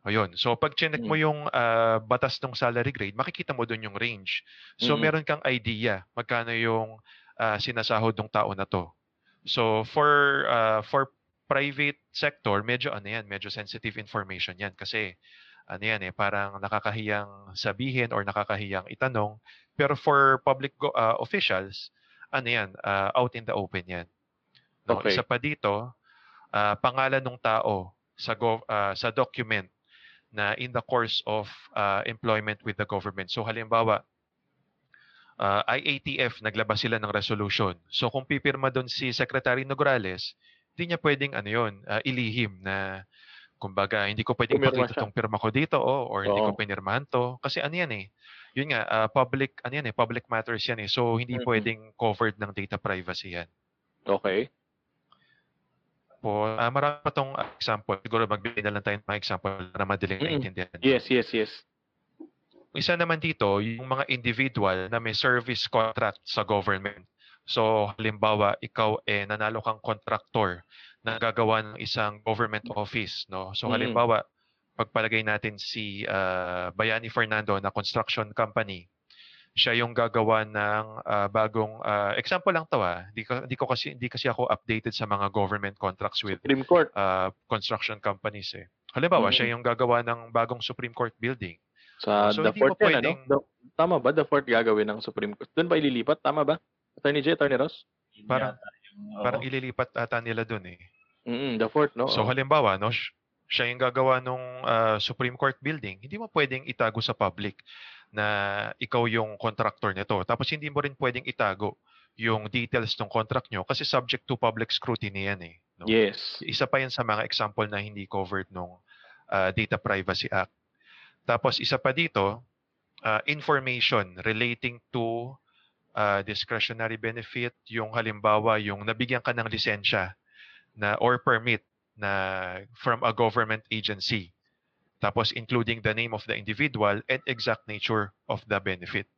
ayun. So pag check mo yung batas ng salary grade, makikita mo doon yung range. So meron kang idea magkano yung sinasahod ng tao na to. So for private sector, medyo ano yan, medyo sensitive information yan kasi ano yan eh, parang nakakahiyang sabihin or nakakahiyang itanong. Pero for public officials, ano yan, out in the open yan. No? Okay. Isa pa dito, pangalan ng tao sa document na in the course of employment with the government. So halimbawa, IATF, naglabas sila ng resolution. So kung pipirma doon si Secretary Nograles, hindi niya pwedeng ano yun, ilihim na, kumbaga, hindi ko pwedeng pakita itong pirma ko dito or hindi ko pinirmahan to. Kasi ano yan eh, yun nga, public, ano yan eh, public matters yan eh. So hindi pwedeng covered ng data privacy yan. Okay. Po, marami pa itong example. Siguro magbigay na lang tayo ng mga example para madaling naintindihan. Yes. Isa naman dito, yung mga individual na may service contract sa government. So, halimbawa, ikaw nanalo kang contractor na gagawa ng isang government office. No? So, halimbawa, pagpalagay natin si Bayani Fernando na construction company, siya yung gagawa ng bagong, example lang to ha, hindi kasi ako updated sa mga government contracts with Supreme Court. Construction companies eh. Halimbawa, siya yung gagawa ng bagong Supreme Court building. So the fourth yan, pwedeng... ano? Tama ba? The fourth gagawin ng Supreme Court. Doon ba ililipat? Tama ba? Attorney Jay, Attorney Ross? Parang ililipat ata nila doon eh. The fourth, no? So halimbawa, no, siya yung gagawa ng Supreme Court building. Hindi mo pwedeng itago sa public na ikaw yung contractor nito. Tapos hindi mo rin pwedeng itago yung details ng contract nyo kasi subject to public scrutiny yan eh. No? Yes. Isa pa yan sa mga example na hindi covered ng Data Privacy Act. Tapos isa pa dito, information relating to discretionary benefit, yung halimbawa yung nabigyan ka ng lisensya na or permit na from a government agency. Tapos including the name of the individual and exact nature of the benefit.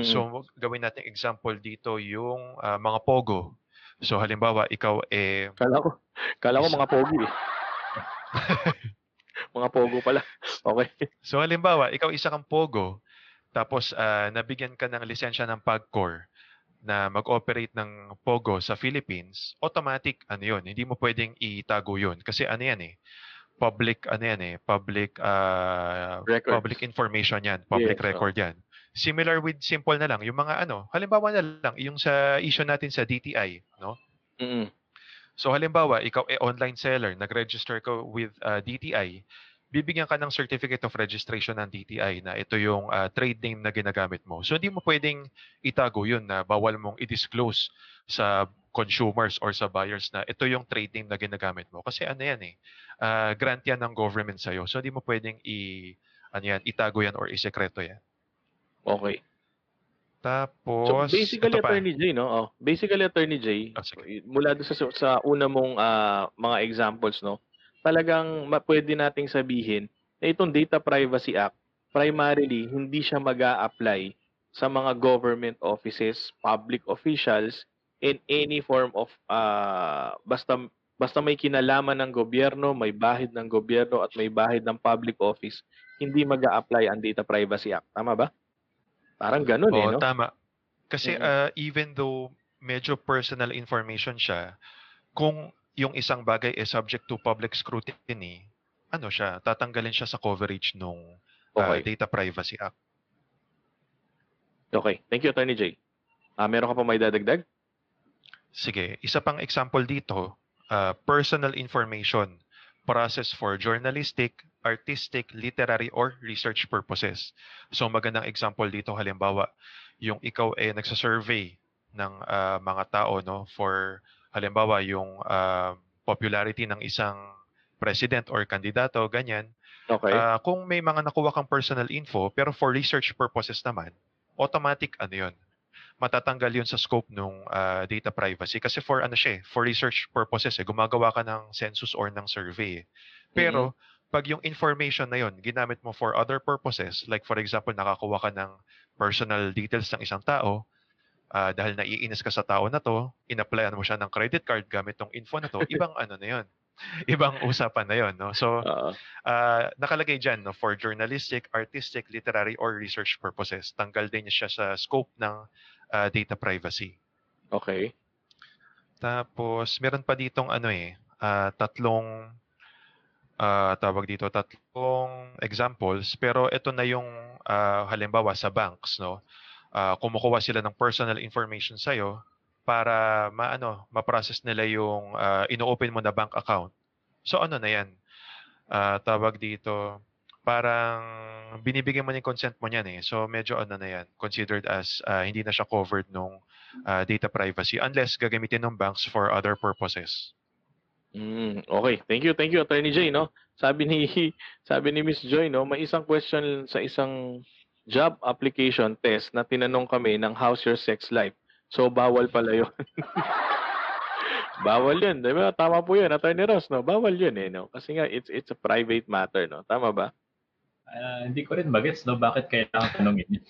So gawin natin example dito yung mga pogo. So halimbawa ikaw Kala ko mga pogi eh. Mga pogo pala. Okay. So halimbawa, ikaw isa kang pogo, tapos nabigyan ka ng lisensya ng PAGCOR na mag-operate ng pogo sa Philippines, automatic ano 'yun, hindi mo pwedeng itago 'yun kasi ano 'yan eh, public ano 'yan eh, public information 'yan, public record 'yan. Similar with simple na lang, yung mga ano, halimbawa na lang yung sa issue natin sa DTI, no? So halimbawa, ikaw online seller, nag-register ka with DTI, bibigyan ka ng certificate of registration ng DTI na ito yung trade name na ginagamit mo. So hindi mo pwedeng itago yun na bawal mong i-disclose sa consumers or sa buyers na ito yung trade name na ginagamit mo. Kasi ano yan eh, grant yan ng government sa'yo. So hindi mo pwedeng itago yan or isekreto yan. Okay. Tapos, so basically Attorney Jay, no? Basically Attorney Jay, mula doon sa una mong mga examples, no? Talagang pwede nating sabihin na itong Data Privacy Act primarily hindi siya mag-a-apply sa mga government offices, public officials in any form of basta may kinalaman ng gobyerno, may bahid ng gobyerno at may bahid ng public office, hindi mag-a-apply ang Data Privacy Act. Tama ba? Parang ganun eh, no? Tama. Kasi even though medyo personal information siya, kung yung isang bagay is subject to public scrutiny, ano siya, tatanggalin siya sa coverage ng Data Privacy Act. Okay. Thank you, Attorney Jay. Meron ka pa may dadagdag? Sige. Isa pang example dito, personal information, process for journalistic, artistic, literary, or research purposes. So magandang example dito, halimbawa, yung ikaw nagsasurvey ng mga tao, no, for halimbawa yung popularity ng isang president or kandidato, ganyan. Okay. Kung may mga nakuha kang personal info, pero for research purposes naman, automatic ano yun, matatanggal yun sa scope ng data privacy. Kasi for ano siya, for research purposes, gumagawa ka ng census or ng survey. Pero pag yung information na yun, ginamit mo for other purposes, like for example, nakakuha ka ng personal details ng isang tao, dahil naiinis ka sa tao na to, in-applyan mo siya ng credit card gamit tong info na to, ibang ano na yun. Ibang usapan na yun, no? So, nakalagay dyan, no, for journalistic, artistic, literary, or research purposes. Tanggal din siya sa scope ng data privacy. Okay. Tapos, meron pa ditong ano tatlong tawag dito, tatlong examples, pero ito na yung halimbawa sa banks, no? Kumukuha sila ng personal information sa'yo para ma-process nila yung ino-open mo na bank account. So ano na yan? Tawag dito, parang binibigyan mo ng consent mo niyan eh. So medyo ano na yan, considered as hindi na siya covered nung data privacy unless gagamitin ng banks for other purposes. Okay, thank you Attorney Jay, no. Sabi ni Ms. Joy, no, may isang question sa isang job application test na tinanong kami ng how's your sex life. So bawal pala 'yon. Bawal 'yun, 'di ba? Tama po 'yun, Attorney Ross, no. Bawal 'yun eh, no. Kasi nga it's a private matter, no. Tama ba? Hindi ko rin magets, no, bakit kailangan tanungin 'yun.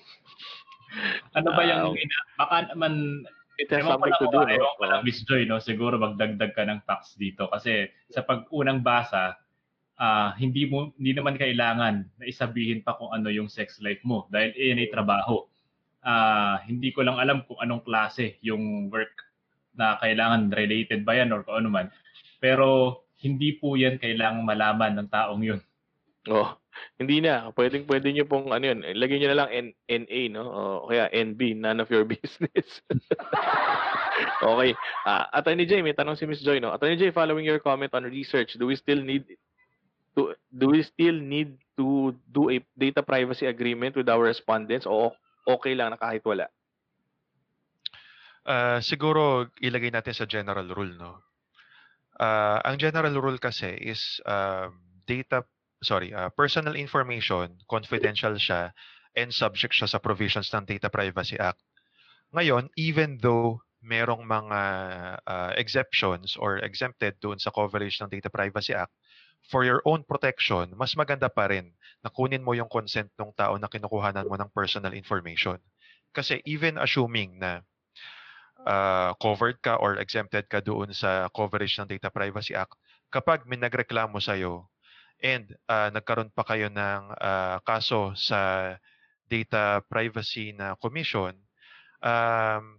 Ano ba yung baka naman it has something to do, Ms. Joy, no? Siguro magdagdag ka ng facts dito kasi sa pag-unang basa, hindi naman kailangan na isabihin pa kung ano yung sex life mo dahil iyan ay trabaho. Hindi ko lang alam kung anong klase yung work na kailangan, related ba yan or kung ano man. Pero hindi po yan kailangang malaman ng taong yun. Oh, hindi na. Pwedeng niyo pong ano 'yun. Lagyan niyo na lang NA, no? O kaya NB, none of your business. Okay. Attorney Jay, may tanong si Ms. Joy, no. Attorney Jay, following your comment on research, do we still need to do a data privacy agreement with our respondents o okay lang na kahit wala? Siguro ilagay natin sa general rule, no. Ang general rule kasi is personal information, confidential siya, and subject siya sa provisions ng Data Privacy Act. Ngayon, even though merong mga exceptions or exempted doon sa coverage ng Data Privacy Act, for your own protection, mas maganda pa rin na kunin mo yung consent ng tao na kinukuhanan mo ng personal information. Kasi even assuming na covered ka or exempted ka doon sa coverage ng Data Privacy Act, kapag may nagreklamo sa'yo, and nagkaroon pa kayo ng kaso sa Data Privacy na Commission,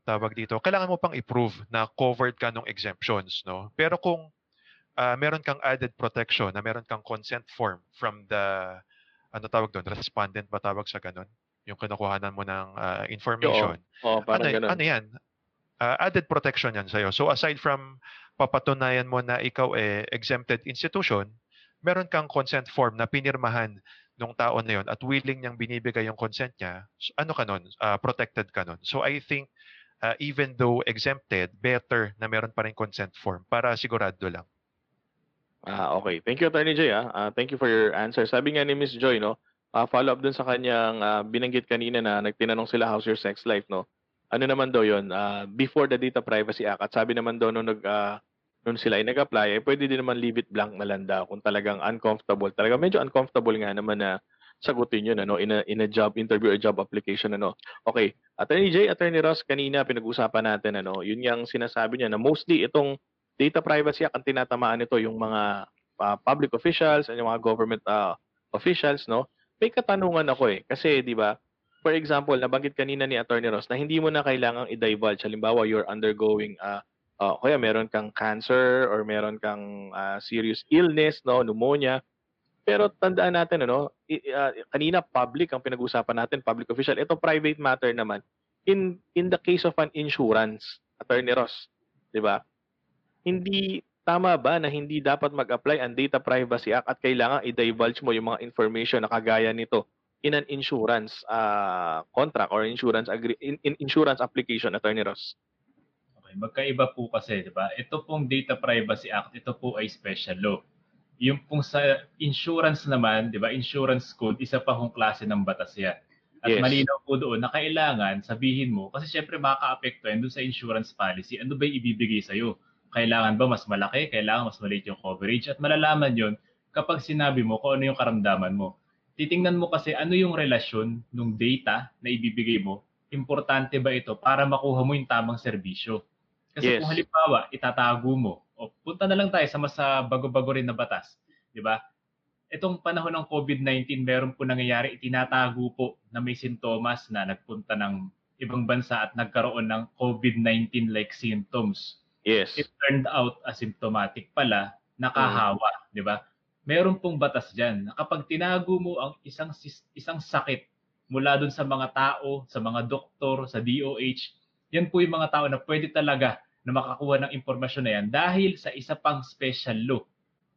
tawag dito, kailangan mo pang i-prove na covered ka ng exemptions, no? Pero kung meron kang added protection, na meron kang consent form from the, ano tawag doon, respondent ba tawag sa ganun? Yung kinukuhanan mo ng information. Oo, parang ganun. Ano yan? Added protection yan sa'yo. So aside from papatunayan mo na ikaw eh exempted institution, meron kang consent form na pinirmahan nung tao na yun at willing niyang binibigay yung consent niya, ano ka nun? Protected ka nun. So I think even though exempted, better na meron pa rin consent form para sigurado lang. Okay. Thank you, Attorney Jay. Thank you for your answer. Sabi nga ni Ms. Joy, no, follow up dun sa kanyang binanggit kanina na nagtinanong sila how's your sex life, no? Ano naman daw yun? Before the Data Privacy Act. At sabi naman daw nung noon sila ay nag-apply, pwede din naman leave it blank na lang daw kung talagang uncomfortable. Talaga medyo uncomfortable nga naman na sagutin yun, ano, in a job interview or job application, ano. Okay, Attorney Jay, Attorney Ross, kanina pinag-usapan natin, ano, yun yung sinasabi niya na mostly itong Data Privacy Act ang tinatamaan nito yung mga public officials and yung mga government officials, no. May katanungan ako eh, kasi di ba, for example, nabanggit kanina ni Attorney Ross na hindi mo na kailangang i-divulge, halimbawa you're undergoing kaya meron kang cancer or meron kang serious illness, no, pneumonia. Pero tandaan natin, ano, kanina public ang pinag-usapan natin, public official. Ito private matter naman. In the case of an insurance, Attorney Ross, 'di ba? Hindi tama ba na hindi dapat mag-apply ang Data Privacy Act at kailangan i-divulge mo yung mga information na kagaya nito in an insurance contract or insurance insurance application, Attorney Ross? Magkaiba po kasi, di ba? Ito pong Data Privacy Act, ito po ay special law. Yung pong sa insurance naman, di ba? Insurance code, isa pa hong klase ng batas yan. At yes, malinaw po doon na kailangan sabihin mo, kasi syempre makaka-apekto yan doon sa insurance policy. Ano ba yung ibibigay sa'yo? Kailangan ba mas malaki? Kailangan mas maliit yung coverage? At malalaman yon kapag sinabi mo kung ano yung karamdaman mo. Titingnan mo kasi ano yung relasyon ng data na ibibigay mo. Importante ba ito para makuha mo yung tamang serbisyo? Kasi yes, kung halimbawa, itatago mo, o punta na lang tayo sa mas bago-bago rin na batas, di ba? Itong panahon ng COVID-19, meron po nangyayari, itinatago po na may sintomas na nagpunta ng ibang bansa at nagkaroon ng COVID-19-like symptoms. Yes. It turned out asymptomatic pala, nakahawa, di ba? meron pong batas dyan na kapag tinago mo ang isang sakit mula dun sa mga tao, sa mga doktor, sa DOH, yan po yung mga tao na pwede talaga na makakuha ng impormasyon na yan dahil sa isa pang special law.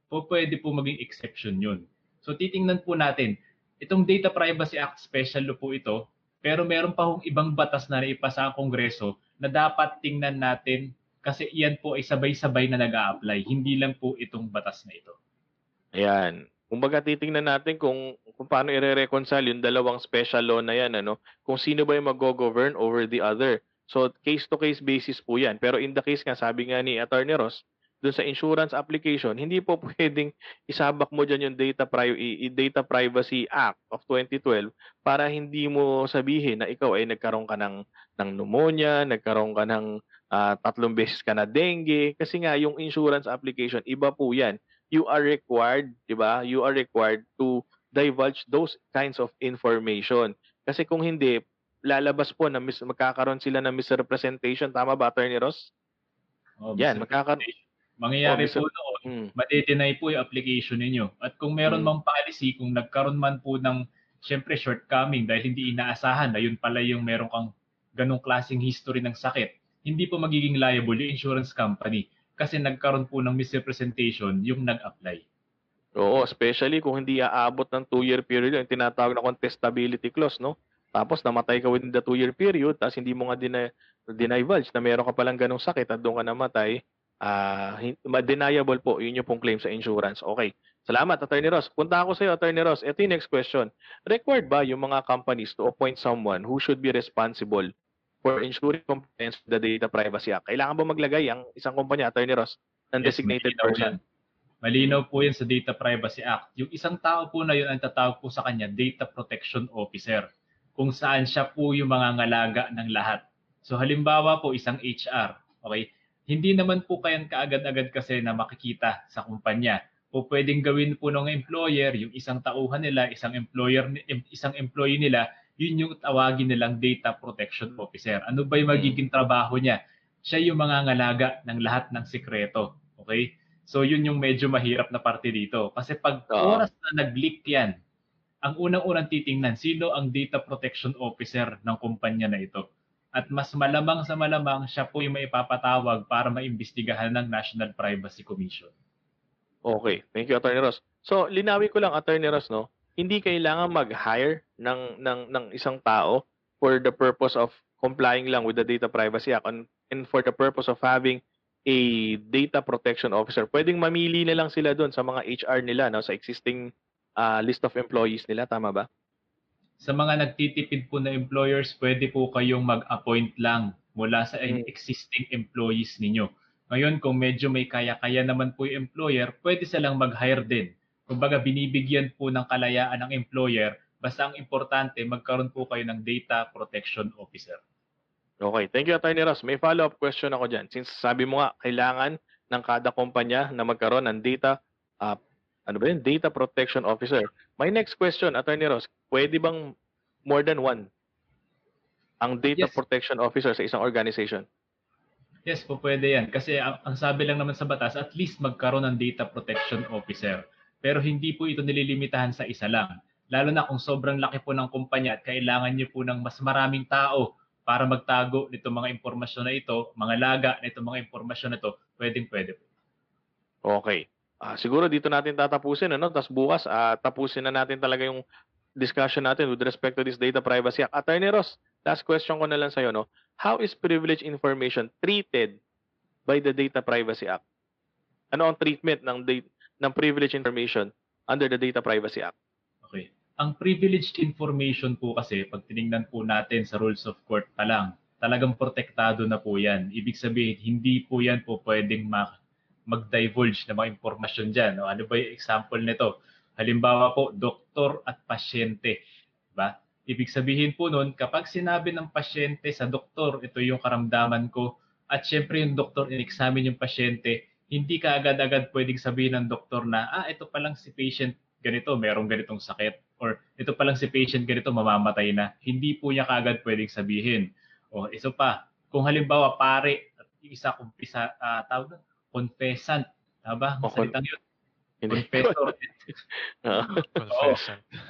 Po pwede po maging exception yun. So titingnan po natin, itong Data Privacy Act special law po ito, pero meron pa hong ibang batas na naipasa ang Kongreso na dapat tingnan natin kasi iyan po ay sabay-sabay na nag-a-apply, hindi lang po itong batas na ito. Ayan. Kumbaga titingnan natin kung paano i-reconcile yung dalawang special law na yan, ano? Kung sino ba yung mag-govern over the other. So case-to-case basis po yan. Pero in the case nga, sabi nga ni Atty. Ross, doon sa insurance application, hindi po pwedeng isabak mo dyan yung Data Privacy Act of 2012 para hindi mo sabihin na ikaw ay nagkaroon ka ng pneumonia, nagkaroon ka ng 3 beses ka na dengue. Kasi nga yung insurance application, iba po yan. You are required, di ba? You are required to divulge those kinds of information. Kasi kung hindi, lalabas po na magkakaroon sila ng misrepresentation. Tama ba, Attorney Ross? Oh, yan, mangyayari po noon, madi-deny po yung application ninyo. At kung meron mang policy, kung nagkaroon man po ng, syempre, shortcoming dahil hindi inaasahan na yun pala yung meron kang ganong klaseng history ng sakit, hindi po magiging liable yung insurance company. Kasi nagkaroon po ng misrepresentation yung nag-apply. Oo, especially kung hindi aabot ng 2-year period, yung tinatawag na contestability clause, no? Tapos namatay ka within the 2-year period, tapos hindi mo nga dinivulge na meron ka palang ganong sakit at doon ka namatay, deniable po, yun yung pong claim sa insurance. Okay. Salamat, Attorney Ross. Punta ako sa iyo, Attorney Ross. Ito yung next question. Required ba yung mga companies to appoint someone who should be responsible for ensuring compliance with the Data Privacy Act? Kailangan ba maglagay ang isang kumpanya, Attorney Ross, ng designated person? Malinaw po yan sa Data Privacy Act. Yung isang tao po na yun ang tatawag po sa kanya, Data Protection Officer, kung saan siya po yung mangangalaga ng lahat. So halimbawa po, isang HR. Okay? Hindi naman po kayan kaagad-agad kasi na makikita sa kumpanya. O pwedeng gawin po ng employer, yung isang tauhan nila, isang employee nila, yun yung tawagin nilang Data Protection Officer. Ano ba yung magiging trabaho niya? Siya yung mangangalaga ng lahat ng sikreto. Okay? So yun yung medyo mahirap na parte dito. Kasi pag oras na nag-leak yan, ang unang-unang titingnan, sino ang Data Protection Officer ng kumpanya na ito? At mas malamang sa malamang, siya po yung maipapatawag para maimbestigahan ng National Privacy Commission. Okay. Thank you, Attorney Ross. So linawin ko lang, Attorney Ross, no? Hindi kailangan mag-hire ng isang tao for the purpose of complying lang with the Data Privacy Act and for the purpose of having a data protection officer. Pwedeng mamili na lang sila doon sa mga HR nila, no? Sa existing list of employees nila. Tama ba? Sa mga nagtitipid po na employers, pwede po kayong mag-appoint lang mula sa existing employees ninyo. Ngayon, kung medyo may kaya-kaya naman po yung employer, pwede silang mag-hire din. Kumbaga, binibigyan po ng kalayaan ng employer, basta ang importante, magkaroon po kayo ng Data Protection Officer. Okay. Thank you, Attorney Ross. May follow-up question ako dyan. Since sabi mo nga, kailangan ng kada kumpanya na magkaroon ng Data Protection Officer. My next question, Attorney Ross, pwede bang more than one ang Data Protection Officer sa isang organization? Yes, po pwede yan. Kasi ang sabi lang naman sa batas, at least magkaroon ng Data Protection Officer. Pero hindi po ito nililimitahan sa isa lang. Lalo na kung sobrang laki po ng kumpanya at kailangan nyo po ng mas maraming tao para magtago nito mga impormasyon na ito, mga laga nito mga impormasyon na ito, pwedeng-pwede po. Okay. Siguro dito natin tatapusin, ano? Tapos bukas, tapusin na natin talaga yung discussion natin with respect to this Data Privacy Act. Attorney Ross, last question ko na lang sa'yo, no? How is privileged information treated by the Data Privacy Act? Ano ang treatment ng data ng privileged information under the Data Privacy Act? Okay. Ang privileged information po kasi, pag tinignan po natin sa rules of court pa lang, talagang protektado na po yan. Ibig sabihin, hindi po yan po pwedeng mag-divulge na mga impormasyon dyan. O, ano ba yung example nito? Halimbawa po, doktor at pasyente. Diba? Ibig sabihin po nun, kapag sinabi ng pasyente sa doktor, ito yung karamdaman ko, at syempre yung doktor in-examine yung pasyente, hindi ka agad-agad pwedeng sabihin ng doktor na, ito palang si patient ganito, merong ganitong sakit. Or ito palang si patient ganito, mamamatay na. Hindi po niya kaagad pwedeng sabihin. O isa pa, kung halimbawa pare, at isa kong confessant, taba? Masalitang yun. Confeso.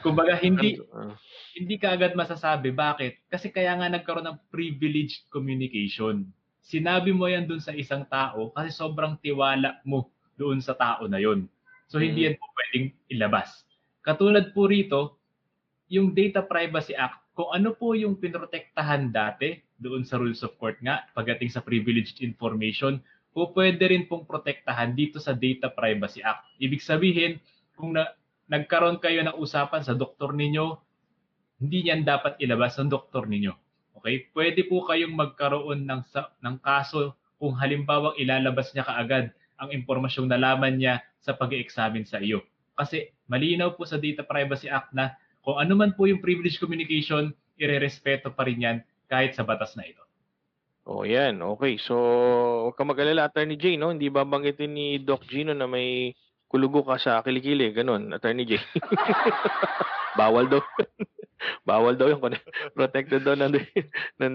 Kumbaga hindi kaagad masasabi bakit? Kasi kaya nga nagkaroon ng privileged communication. Sinabi mo 'yan doon sa isang tao kasi sobrang tiwala mo doon sa tao na 'yon. So hindi yan po pwedeng ilabas. Katulad po rito, yung Data Privacy Act, kung ano po yung pinoprotektahan dati doon sa Rules of Court nga pagdating sa privileged information, o pwede rin pong protektahan dito sa Data Privacy Act. Ibig sabihin, kung nagkaroon kayo ng usapan sa doktor ninyo, hindi niyan dapat ilabas ng doktor ninyo. Okay? Pwede po kayong magkaroon ng kaso kung halimbawa ilalabas niya kaagad ang impormasyong nalaman niya sa pag-i-examine sa iyo. Kasi malinaw po sa Data Privacy Act na kung ano man po yung privileged communication, irerespeto pa rin yan kahit sa batas na ito. Oh, yan. Okay. So, huwag kang mag-alala, Attorney Jay, no? Hindi ba banggitin ni Doc Gino na may kulugo ka sa kilikili? Ganon, Attorney Jay. Bawal daw. Bawal daw yung protected daw ng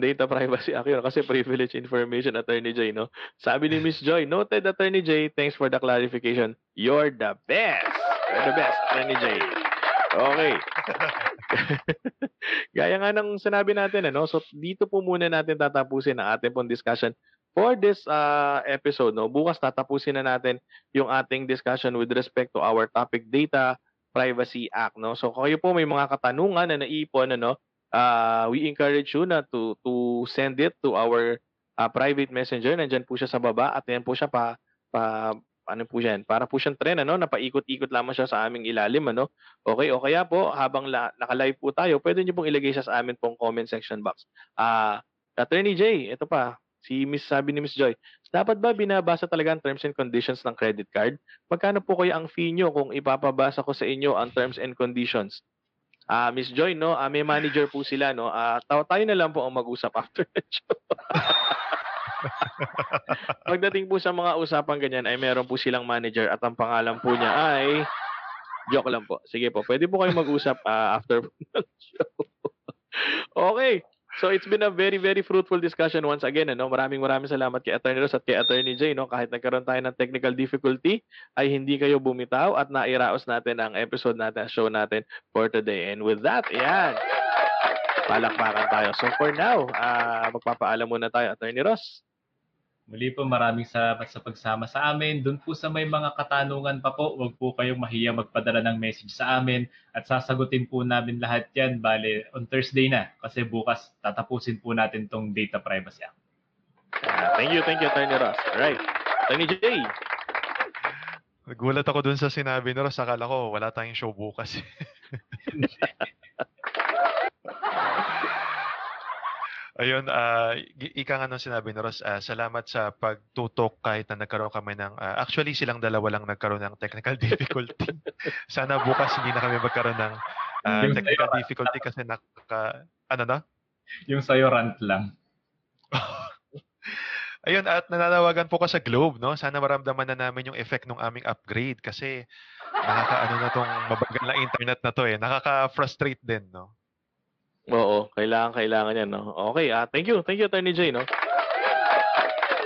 data privacy act kasi privileged information, Attorney Jay, no? Sabi ni Miss Joy, noted, Attorney Jay. Thanks for the clarification. You're the best. You're the best, Attorney Jay. Okay. Gaya nga ng sinabi natin, ano? So dito po muna natin tatapusin ang ating pong discussion for this episode. No? Bukas tatapusin na natin yung ating discussion with respect to our topic, Data Privacy Act. No? So kayo po may mga katanungan na naiipon, ano? We encourage you na to send it to our private messenger. Nandyan po siya sa baba at yan po siya para po siyang tren, ano, napaikot-ikot lamang siya sa aming ilalim, ano. Okay, o kaya po habang naka-live po tayo, pwede niyo pong ilagay siya sa amin pong comment section box. Attorney Jay, ito pa. Sabi ni Miss Joy, dapat ba binabasa talaga ang terms and conditions ng credit card? Magkano po kaya ang fee niyo kung ipapabasa ko sa inyo ang terms and conditions? Miss Joy, no, may manager po sila, no. Tayo na lang po ang mag-usap after the show. Pagdating po sa mga usapang ganyan ay meron po silang manager at ang pangalan po niya ay joke lang po. Sige po, pwede po kayong mag-usap after ng show. Okay. So it's been a very very fruitful discussion once again, ano. Maraming salamat kay Attorney Ross at kay Attorney Jay, no. Kahit nagkaroon tayo ng technical difficulty ay hindi kayo bumitaw at nairaos natin ang episode natin, show natin for today. And with that, yan. Palakpakan tayo. So for now, magpapaalam muna tayo, Attorney Ross. Muli po, maraming salamat sa pagsama sa amin. Doon po sa may mga katanungan pa po, huwag po kayong mahiya magpadala ng message sa amin at sasagutin po namin lahat yan, bale, on Thursday na kasi bukas tatapusin po natin tong Data Privacy Act. Thank you, Attorney Ross. Alright, Attorney Jay. Nagulat ako dun sa sinabi ni Ross. Akala ko wala tayong show bukas. Ayun, ika nga nung sinabi ni Ross, salamat sa pagtutok kahit na nagkaroon kami ng, actually silang dalawa lang nagkaroon ng technical difficulty. Sana bukas hindi na kami magkaroon ng technical difficulty kasi yung sayo rant lang. Ayun, at nananawagan po ko sa Globe, no? Sana maramdaman na namin yung effect ng aming upgrade kasi nakakaano na tong mabagal na internet na to eh. Nakaka-frustrate din, no? Oo, kailangan yan, no? Okay, thank you, Attorney Jay, no?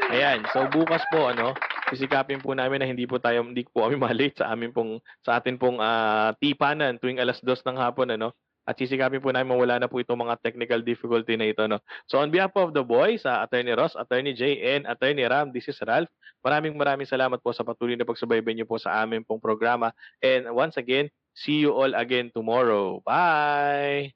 Ayan, so bukas po, ano, sisikapin po namin na hindi po kami malate sa atin pong tipanan tuwing 2:00 PM, ano? At sisikapin po namin mawala na po itong mga technical difficulty na ito, no? So on behalf of the boys, Attorney Ross, Attorney Jay, and Attorney Ram, this is Ralph. Maraming salamat po sa patuloy na pagsubaybay niyo po sa amin pong programa. And once again, see you all again tomorrow. Bye!